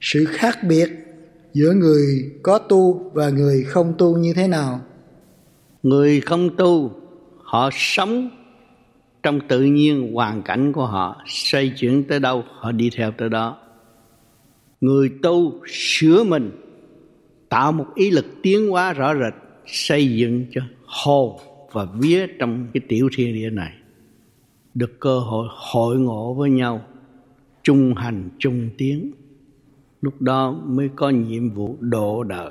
sự khác biệt giữa người có tu và người không tu như thế nào? Người không tu, họ sống trong tự nhiên hoàn cảnh của họ, xoay chuyển tới đâu, họ đi theo tới đó. Người tu sửa mình, tạo một ý lực tiến hóa rõ rệt, xây dựng cho hồn và vía trong cái tiểu thiên địa này được cơ hội hội ngộ với nhau, chung hành chung tiến. Lúc đó mới có nhiệm vụ độ đời,